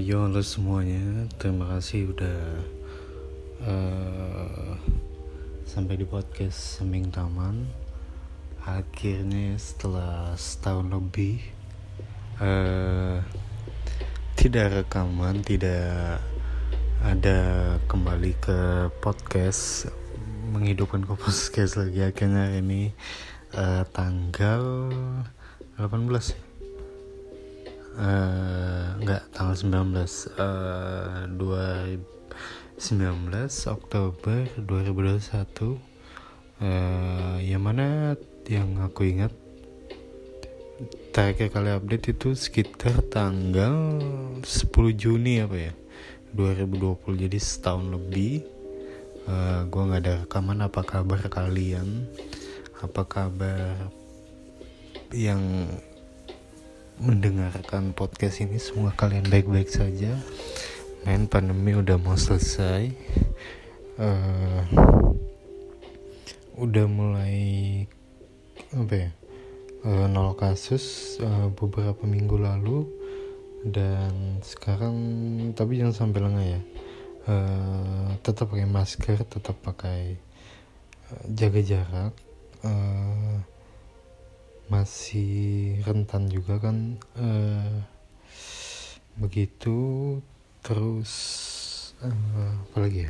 Yo halo semuanya, terima kasih udah sampai di podcast Sembing Taman. Akhirnya setelah setahun lebih tidak rekaman, tidak ada kembali ke podcast, menghidupkan ke podcast lagi. Akhirnya ini tanggal 18 tanggal 19 Oktober 2021, yang mana yang aku ingat terakhir kali update itu sekitar tanggal 10 Juni 2020. Jadi setahun lebih gue gak ada rekaman. Apa kabar kalian? Apa kabar yang mendengarkan podcast ini? Semoga kalian baik-baik saja. Pandemi udah mau selesai, udah mulai nol kasus beberapa minggu lalu, dan sekarang tapi jangan sampai lengah ya. Tetap pakai masker, tetap pakai jaga jarak. Masih rentan juga kan, begitu terus. Apalagi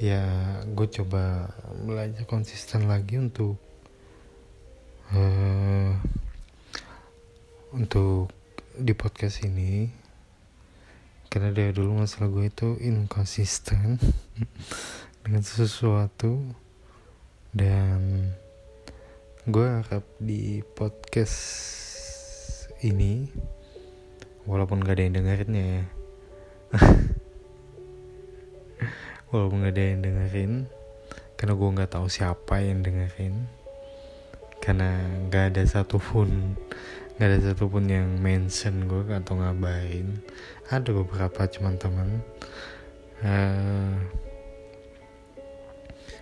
ya gue coba belajar konsisten lagi untuk di podcast ini, karena dari dulu masalah gue itu inkonsisten dengan sesuatu. Dan gue harap di podcast ini, walaupun gak ada yang dengerin ya walaupun gak ada yang dengerin, karena gue gak tahu siapa yang dengerin, karena gak ada satupun yang mention gue atau ngabarin. Ada beberapa cuman teman,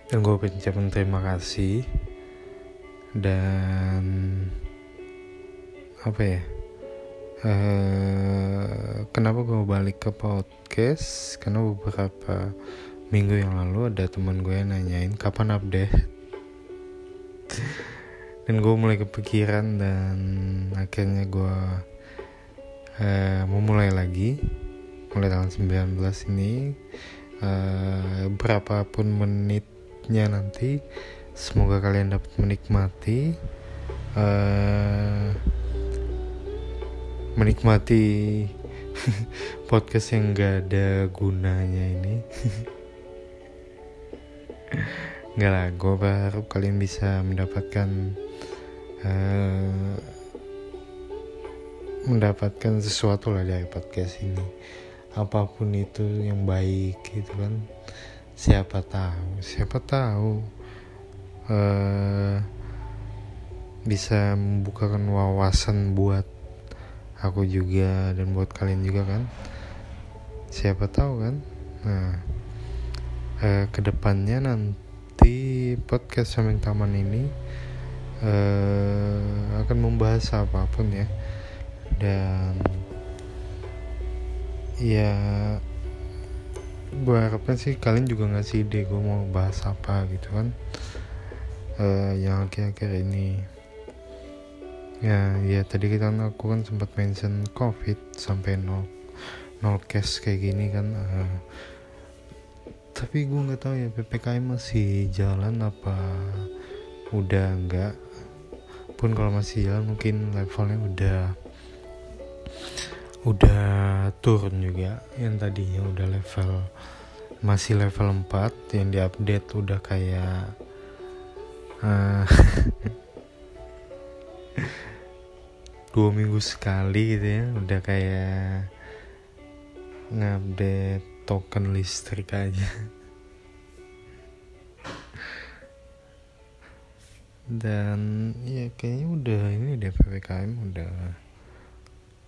dan gue ucapin terima kasih. Dan kenapa gue balik ke podcast, karena beberapa minggu yang lalu ada teman gue yang nanyain kapan update dan gue mulai kepikiran, dan akhirnya gue memulai lagi mulai tanggal 19 ini. Berapapun menitnya nanti, semoga kalian dapat menikmati podcast yang gak ada gunanya ini. Enggak lah, gue berharap kalian bisa mendapatkan sesuatu lah dari podcast ini, apapun itu yang baik gitu kan. Siapa tahu bisa membukakan wawasan buat aku juga dan buat kalian juga kan, siapa tahu kan. Kedepannya nanti podcast Sembing Taman ini akan membahas apapun ya, dan ya gue harapkan sih kalian juga ngasih ide gue mau bahas apa gitu kan. Yang akhir-akhir ini ya tadi aku kan sempat mention COVID sampai nol case kayak gini kan. Tapi gue nggak tahu ya, PPKM masih jalan apa udah enggak. Pun kalau masih jalan mungkin levelnya udah turun juga, yang tadinya udah level 4 yang diupdate udah kayak dua minggu sekali gitu ya, udah kayak ngupdate token listrik aja. Dan ya kayaknya udah PPKM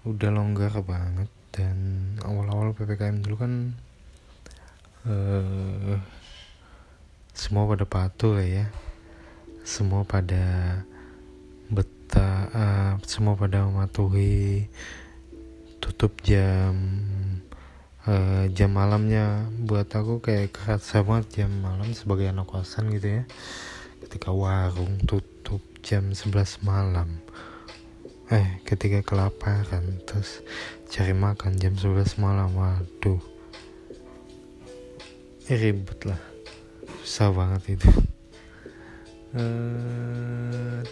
udah longgar banget. Dan awal-awal PPKM dulu kan semua pada patuh lah ya, semua pada matuhi tutup jam malamnya. Buat aku kayak kerasa banget jam malam sebagai anak kosan gitu ya, ketika warung tutup jam 11 malam, ketika kelaparan terus cari makan jam 11 malam, waduh ribet lah, susah banget itu.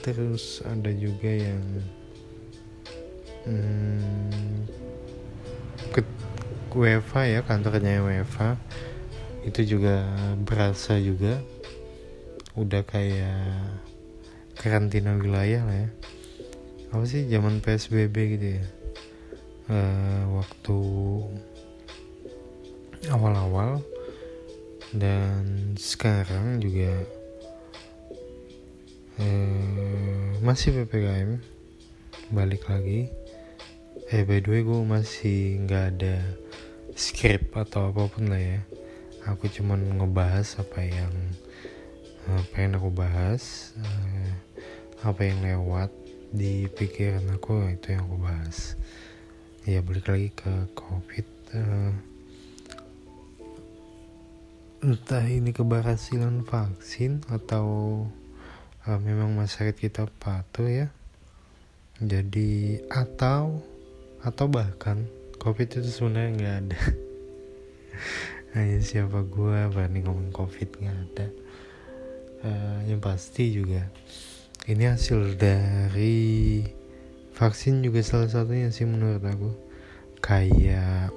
Terus ada juga yang ke WFA ya, kantornya WFA itu juga berasa juga udah kayak karantina wilayah lah ya, apa sih zaman PSBB gitu ya. Waktu awal-awal dan sekarang juga masih PPKM balik lagi. By the way, gue masih gak ada skrip atau apapun lah ya, aku cuman ngebahas apa yang pengen aku bahas, apa yang lewat di pikiran aku itu yang aku bahas ya. Balik lagi ke COVID, entah ini keberhasilan vaksin atau memang masyarakat kita patuh ya, jadi atau bahkan COVID itu sebenarnya nggak ada. Hanya siapa gue berani ngomong COVID nggak ada. Yang pasti juga ini hasil dari vaksin juga salah satunya sih menurut aku, kayak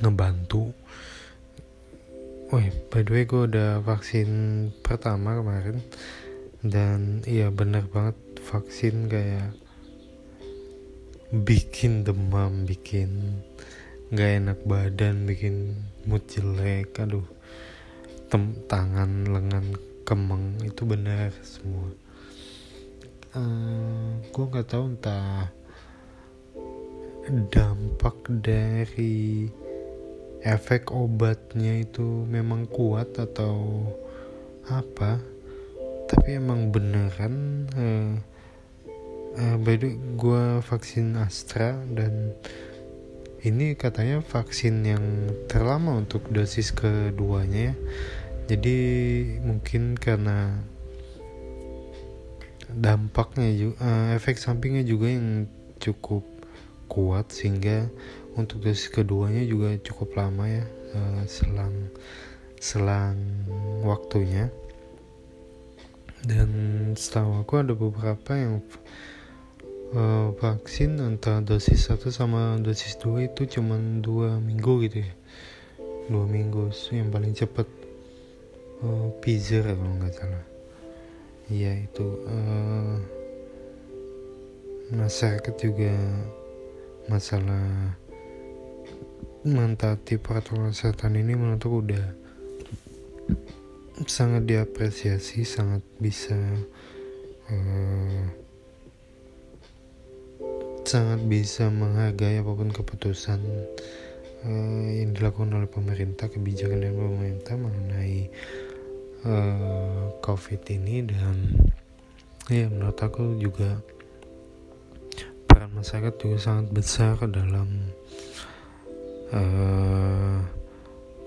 ngebantu. By the way, gue udah vaksin pertama kemarin dan iya bener banget, vaksin kayak bikin demam, bikin gak enak badan, bikin mood jelek, aduh, tangan, lengan kemeng, itu benar semua. Gue gak tahu entah dampak dari efek obatnya itu memang kuat atau apa, tapi emang beneran. By the way, gue vaksin Astra dan ini katanya vaksin yang terlama untuk dosis keduanya ya. Jadi mungkin karena dampaknya juga, efek sampingnya juga yang cukup kuat, sehingga untuk dosis keduanya juga cukup lama ya, selang waktunya. Dan setahu aku ada beberapa yang vaksin antara dosis 1 sama dosis 2 itu cuman 2 minggu gitu ya, 2 minggu yang paling cepat. Pfizer kalau gak salah ya, itu masyarakat juga masalah mentaati protokol kesehatan ini menurutku udah sangat diapresiasi, sangat bisa menghargai apapun keputusan yang dilakukan oleh pemerintah, kebijakan dari pemerintah mengenai COVID ini. Dan ya menurut aku juga peran masyarakat juga sangat besar dalam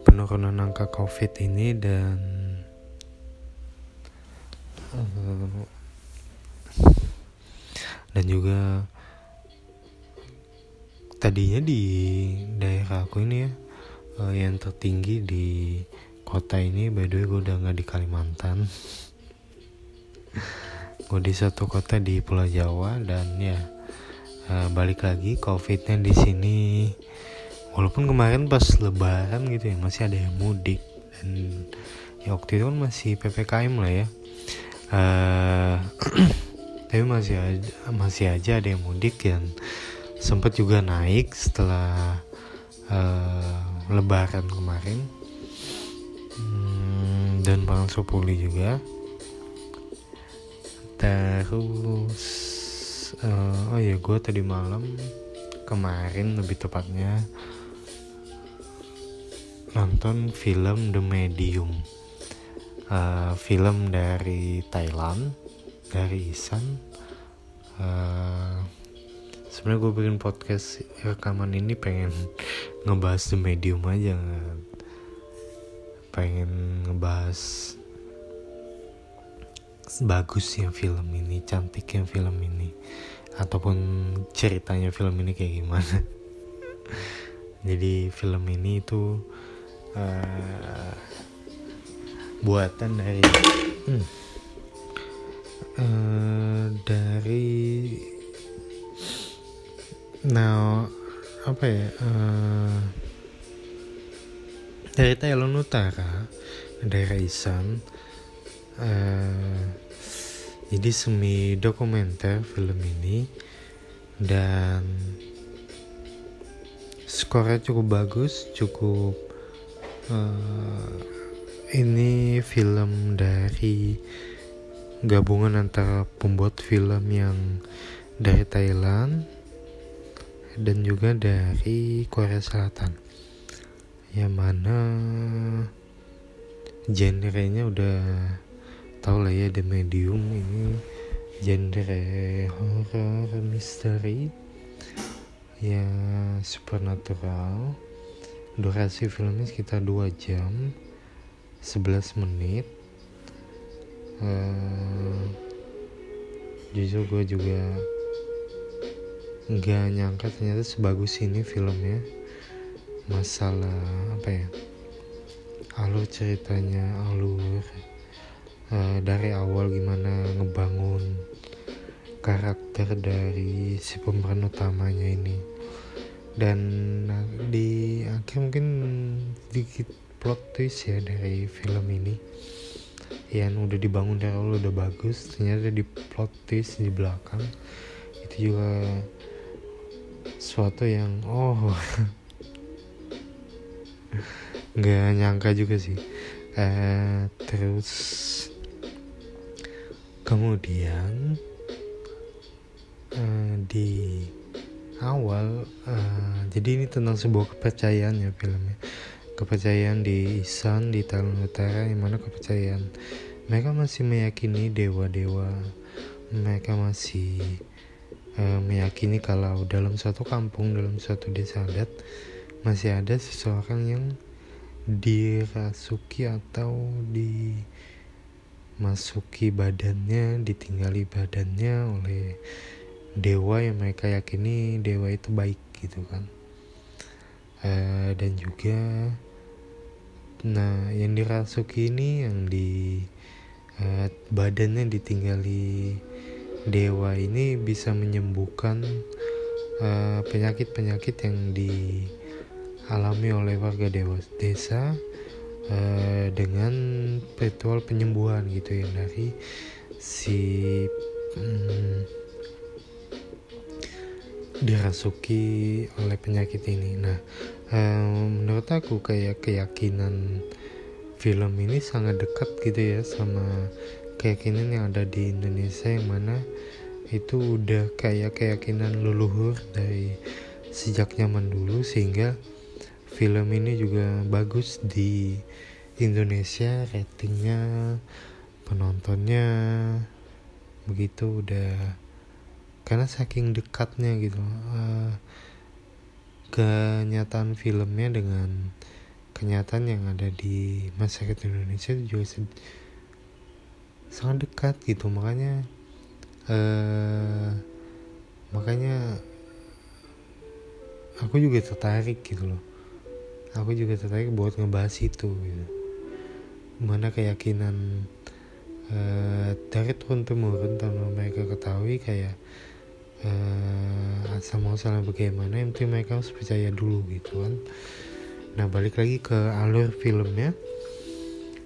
penurunan angka COVID ini. Dan juga tadinya di daerah aku ini ya, yang tertinggi di kota ini. By the way, gue udah gak di Kalimantan. Gue di satu kota di Pulau Jawa. Dan ya balik lagi COVID-nya di sini. Walaupun kemarin pas lebaran gitu ya, masih ada yang mudik. Dan ya waktu itu kan masih PPKM lah ya, tapi masih aja ada yang mudik yang sempat juga naik setelah lebaran kemarin. Dan Bang Supuli juga. Terus gue tadi malam, kemarin lebih tepatnya, nonton film The Medium, film dari Thailand, dari Isan. Sebenarnya gue bikin podcast rekaman ini pengen ngebahas The Medium aja, kan? Pengen ngebahas bagusnya film ini, cantiknya film ini, ataupun ceritanya film ini kayak gimana. Jadi film ini itu buatan dari dari Thailand Utara, daerah Isan. Jadi semi dokumenter film ini, dan skornya cukup bagus, cukup ini film dari gabungan antara pembuat film yang dari Thailand dan juga dari Korea Selatan, yang mana genre-nya udah tau lah ya, The Medium ini genre horror misteri ya, supernatural. Durasi filmnya sekitar 2 jam 11 menit. Jujur gue juga gak nyangka ternyata sebagus ini filmnya. Masalah alur ceritanya, dari awal gimana ngebangun karakter dari si pemeran utamanya ini, dan di akhir mungkin sedikit plot twist ya dari film ini yang udah dibangun dari awal udah bagus, ternyata di plot twist di belakang itu juga sesuatu yang nggak nyangka juga sih. Terus kemudian di awal, jadi ini tentang sebuah kepercayaan ya filmnya, kepercayaan di Isan di Thailand Utara, yang mana kepercayaan mereka masih meyakini dewa-dewa, mereka masih meyakini kalau dalam suatu kampung, dalam suatu desa adat masih ada seseorang yang dirasuki atau dimasuki badannya, ditinggali badannya oleh dewa yang mereka yakini dewa itu baik gitu kan. Dan juga yang dirasuki ini, yang di badannya ditinggali dewa ini bisa menyembuhkan penyakit-penyakit yang di alami oleh warga desa dengan ritual penyembuhan gitu ya, dari si dirasuki oleh penyakit ini. Menurut aku kayak keyakinan film ini sangat dekat gitu ya sama keyakinan yang ada di Indonesia, yang mana itu udah kayak keyakinan leluhur dari sejak zaman dulu, sehingga film ini juga bagus di Indonesia, ratingnya, penontonnya begitu udah, karena saking dekatnya gitu kenyataan filmnya dengan kenyataan yang ada di masyarakat Indonesia itu juga sangat dekat gitu. Makanya aku juga tertarik gitu loh. Aku juga tertarik buat ngebahas itu gitu. Mana keyakinan dari turun-temurun tanpa mereka ketahui, kayak asal muasalnya bagaimana, yang penting mereka harus percaya dulu gitu kan. Balik lagi ke alur filmnya.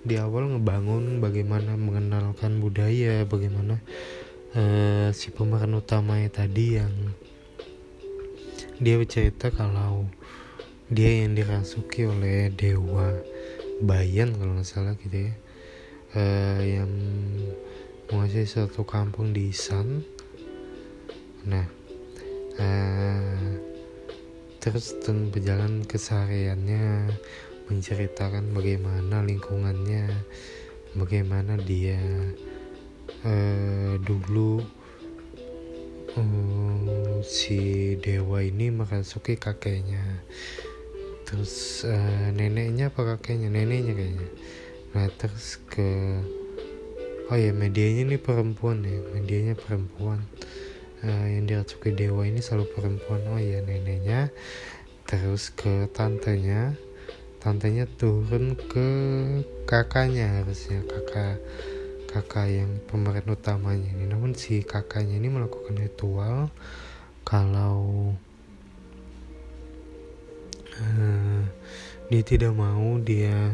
Di awal ngebangun bagaimana mengenalkan budaya, bagaimana si pemeran utamanya tadi yang dia bercerita kalau dia yang dirasuki oleh dewa Bayan kalau nggak salah gitu ya, yang menguasai suatu kampung di Isan. Terus berjalan kesehariannya, menceritakan bagaimana lingkungannya, bagaimana dia dulu si Dewa ini merasuki kakeknya. Terus neneknya apa kakeknya? Neneknya kayaknya. Nah terus ke medianya ini perempuan ya. Medianya perempuan. Yang dirasuki Dewa ini selalu perempuan. Neneknya. Terus ke tantenya. Tantenya turun ke kakaknya harusnya, kakak yang pemeran utamanya ini. Namun si kakaknya ini melakukan ritual kalau dia tidak mau dia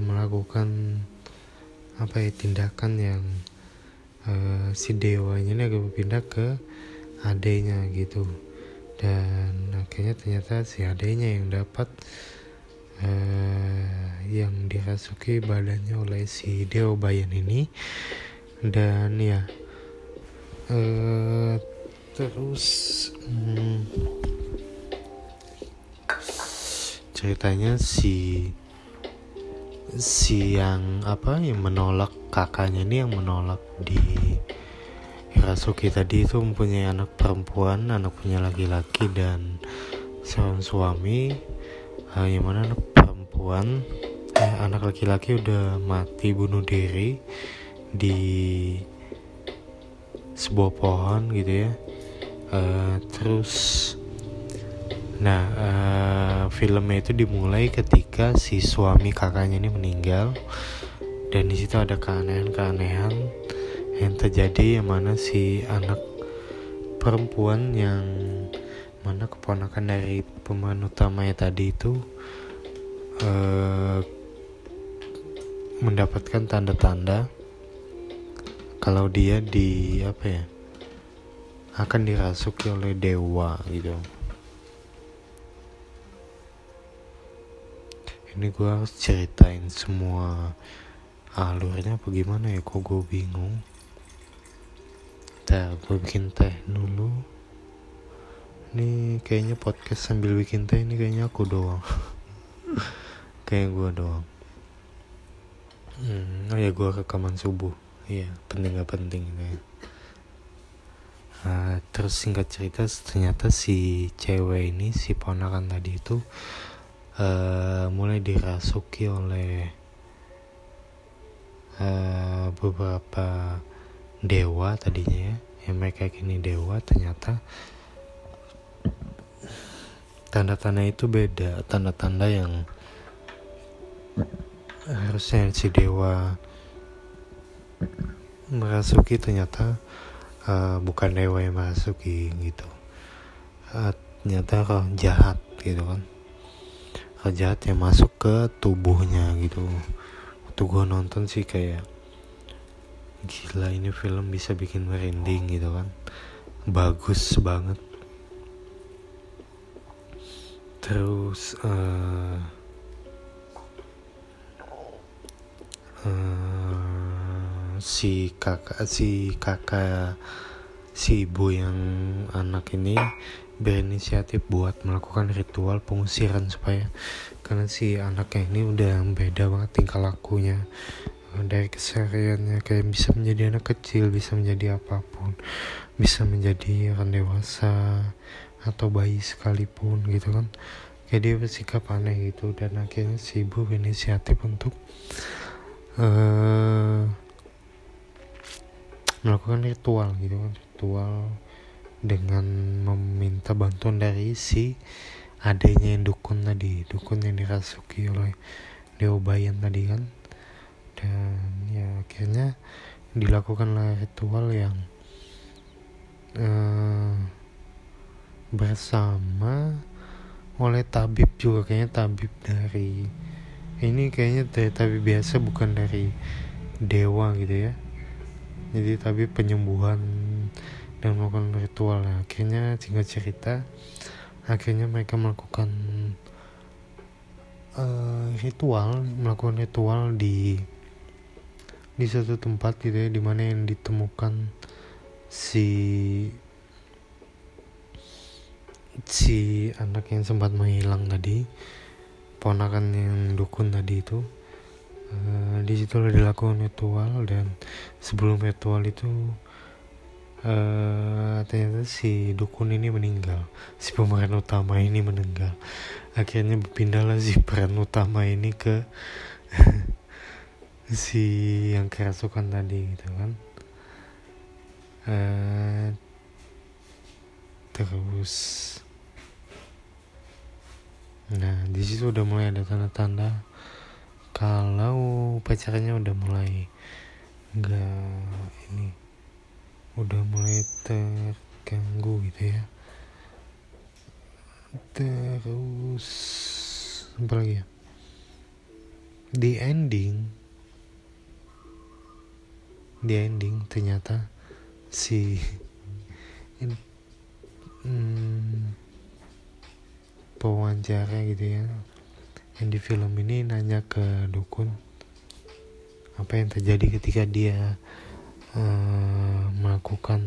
melakukan tindakan yang si dewanya ini agak berpindah ke adenya gitu. Dan akhirnya ternyata si adenya yang dapat yang dirasuki badannya oleh si Dewa Bayan ini. Dan terus ceritanya si yang menolak kakaknya ini, yang menolak di Rasuki tadi itu mempunyai anak perempuan, anak punya laki-laki, dan seorang suami. Yang mana anak perempuan, anak laki-laki udah mati bunuh diri di sebuah pohon gitu ya. Filmnya itu dimulai ketika si suami kakaknya ini meninggal, dan di situ ada keanehan-keanehan yang terjadi, yang mana si anak perempuan yang mana keponakan dari pemeran utamanya tadi itu mendapatkan tanda-tanda kalau dia akan dirasuki oleh dewa gitu. Ini gue harus ceritain semua alurnya apa gimana ya, kok gue bingung. Gue bikin teh dulu. Ini kayaknya podcast sambil bikin teh ini kayaknya aku doang. Kayak gue doang. Gue rekaman subuh. Iya, penting gak penting ya. Terus singkat cerita, ternyata si cewek ini, si ponakan tadi itu mulai dirasuki oleh beberapa dewa tadinya ya, yang mereka kini dewa. Ternyata tanda-tanda itu beda, tanda-tanda yang harusnya si dewa merasuki ternyata bukan dewa yang merasuki gitu. Ternyata roh jahat gitu kan, roh jahat yang masuk ke tubuhnya gitu. Waktu gue nonton sih kayak gila, ini film bisa bikin merinding gitu kan, bagus banget. Terus si ibu yang anak ini berinisiatif buat melakukan ritual pengusiran supaya, karena si anaknya ini udah beda banget tingkah lakunya dari kesehariannya, kayak bisa menjadi anak kecil, bisa menjadi apapun, bisa menjadi orang dewasa atau bayi sekalipun gitu kan. Kayak dia bersikap aneh gitu, dan akhirnya si ibu berinisiatif untuk melakukan ritual gitu kan, ritual dengan meminta bantuan dari si adanya yang dukun tadi, dukun yang dirasuki oleh Dewa Bayan tadi kan. Dan akhirnya dilakukanlah ritual yang bersama oleh tabib juga, kayaknya tabib dari ini, kayaknya dari tabib biasa, bukan dari dewa gitu ya. Jadi tabib penyembuhan dan melakukan ritual. Akhirnya singkat cerita, akhirnya mereka melakukan ritual di suatu tempat gitu ya, di mana yang ditemukan si anak yang sempat menghilang tadi, ponakan yang dukun tadi itu. Di situ dilakukan ritual, dan sebelum ritual itu ternyata si dukun ini meninggal, si pemeran utama ini meninggal. Akhirnya berpindahlah si peran utama ini ke si yang kerasukan tadi gitu kan. Terus nah di situ udah mulai ada tanda-tanda kalau pacarnya udah mulai nggak ini, udah mulai terganggu gitu ya. Terus apa lagi ya, di ending ternyata si pewawancara gitu ya yang di film ini nanya ke dukun apa yang terjadi ketika dia melakukan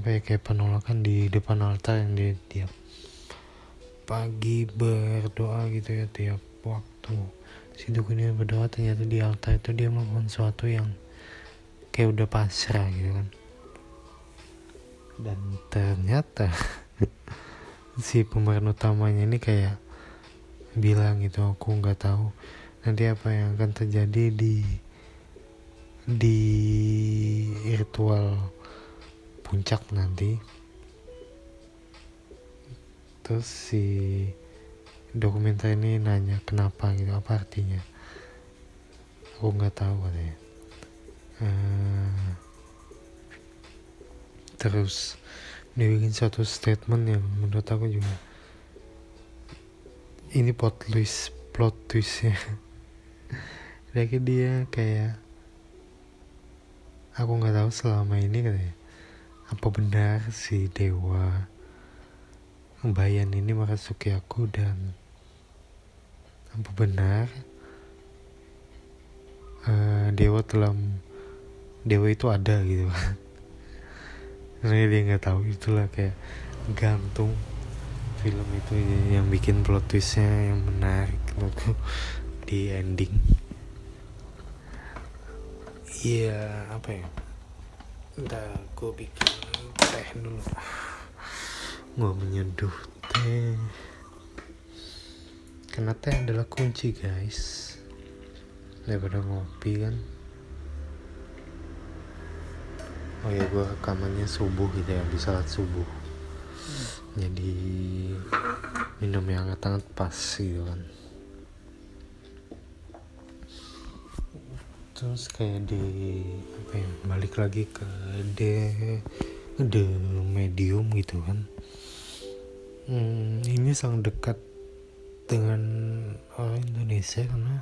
apa ya, kayak penolakan di depan altar yang dia tiap pagi berdoa gitu ya, tiap waktu si dukun ini berdoa, ternyata di altar itu dia melakukan sesuatu yang kayak udah pasrah gitu kan. Dan ternyata si pemeran utamanya ini kayak bilang gitu, aku nggak tahu nanti apa yang akan terjadi di ritual puncak nanti. Terus si dokumenter ini nanya kenapa gitu, apa artinya, aku nggak tahu katanya. Terus dia bikin satu statement yang menurut aku juga ini plot twist ya. Lagi dia kayak, aku nggak tahu selama ini katanya apa benar si dewa Bayan ini merasuki aku, dan apa benar dewa itu ada gitu. Karena dia nggak tahu, itulah kayak gantung film itu yang bikin plot twistnya yang menarik menurutku di ending. Iya apa ya? Ntar gue bikin teh dulu. Gue menyeduh teh. Karena teh adalah kunci guys. Daripada ngopi kan. Oh ya, gue rekamannya subuh gitu ya, habis salat subuh. Jadi minum yang hangat-hangat pas gitu kan. Terus kayak di apa ya, balik lagi ke The Medium gitu kan. Ini sangat dekat dengan orang Indonesia karena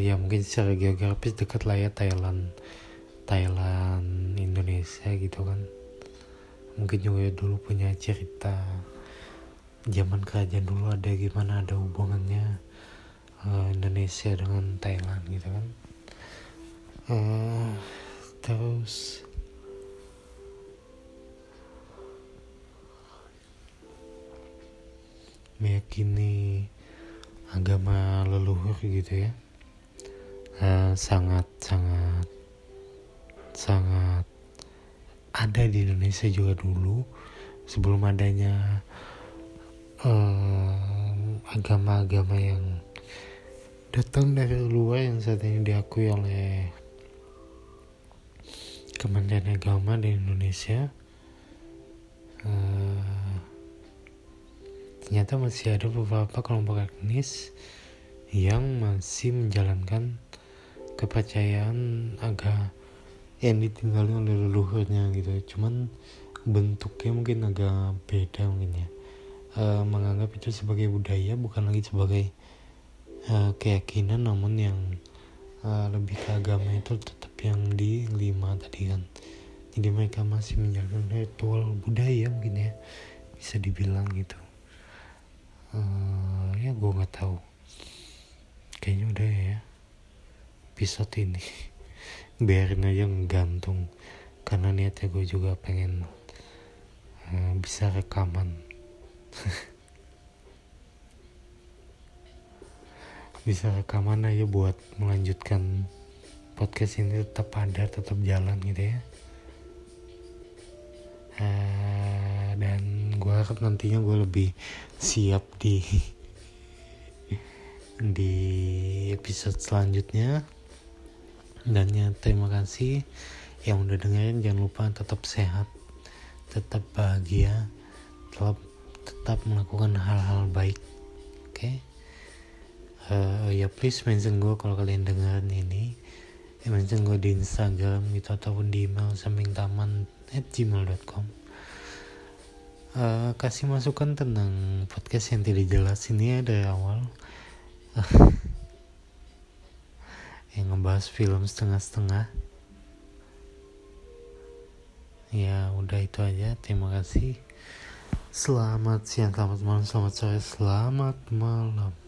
ya mungkin secara geografis dekat lah ya, Thailand, Indonesia gitu kan. Mungkin juga dulu punya cerita zaman kerajaan dulu ada gimana, ada hubungannya Indonesia dengan Thailand gitu kan. Terus meyakini agama leluhur gitu ya, sangat ada di Indonesia juga dulu sebelum adanya agama-agama yang datang dari luar yang saat ini diakui oleh Kementerian Agama di Indonesia. Ternyata masih ada beberapa kelompok etnis yang masih menjalankan kepercayaan agama yang ditinggalin oleh leluhurnya gitu, cuman bentuknya mungkin agak beda mungkin ya, menganggap itu sebagai budaya bukan lagi sebagai keyakinan, namun yang lebih ke agama itu tetap yang di 5 tadi kan. Jadi mereka masih menjalankan ritual budaya mungkin ya, bisa dibilang gitu. Ya gue nggak tahu, kayaknya udah ya episode ini. Biarin aja ngegantung karena niatnya gue juga pengen bisa rekaman bisa rekaman aja buat melanjutkan podcast ini tetap ada, tetap jalan gitu ya. Dan gue harap nantinya gue lebih siap di episode selanjutnya. Dan ya, terima kasih yang udah dengerin. Jangan lupa tetap sehat, tetap bahagia, tetap melakukan hal-hal baik. Oke? Ya please mention gue kalau kalian dengerin ini. Mention gue di Instagram gitu ataupun di email sampingtaman@gmail.com. Kasih masukan tentang podcast yang tidak jelas ini ya dari awal. Yang ngebahas film setengah-setengah. Ya udah itu aja. Terima kasih. Selamat siang, selamat malam, selamat sore, selamat malam.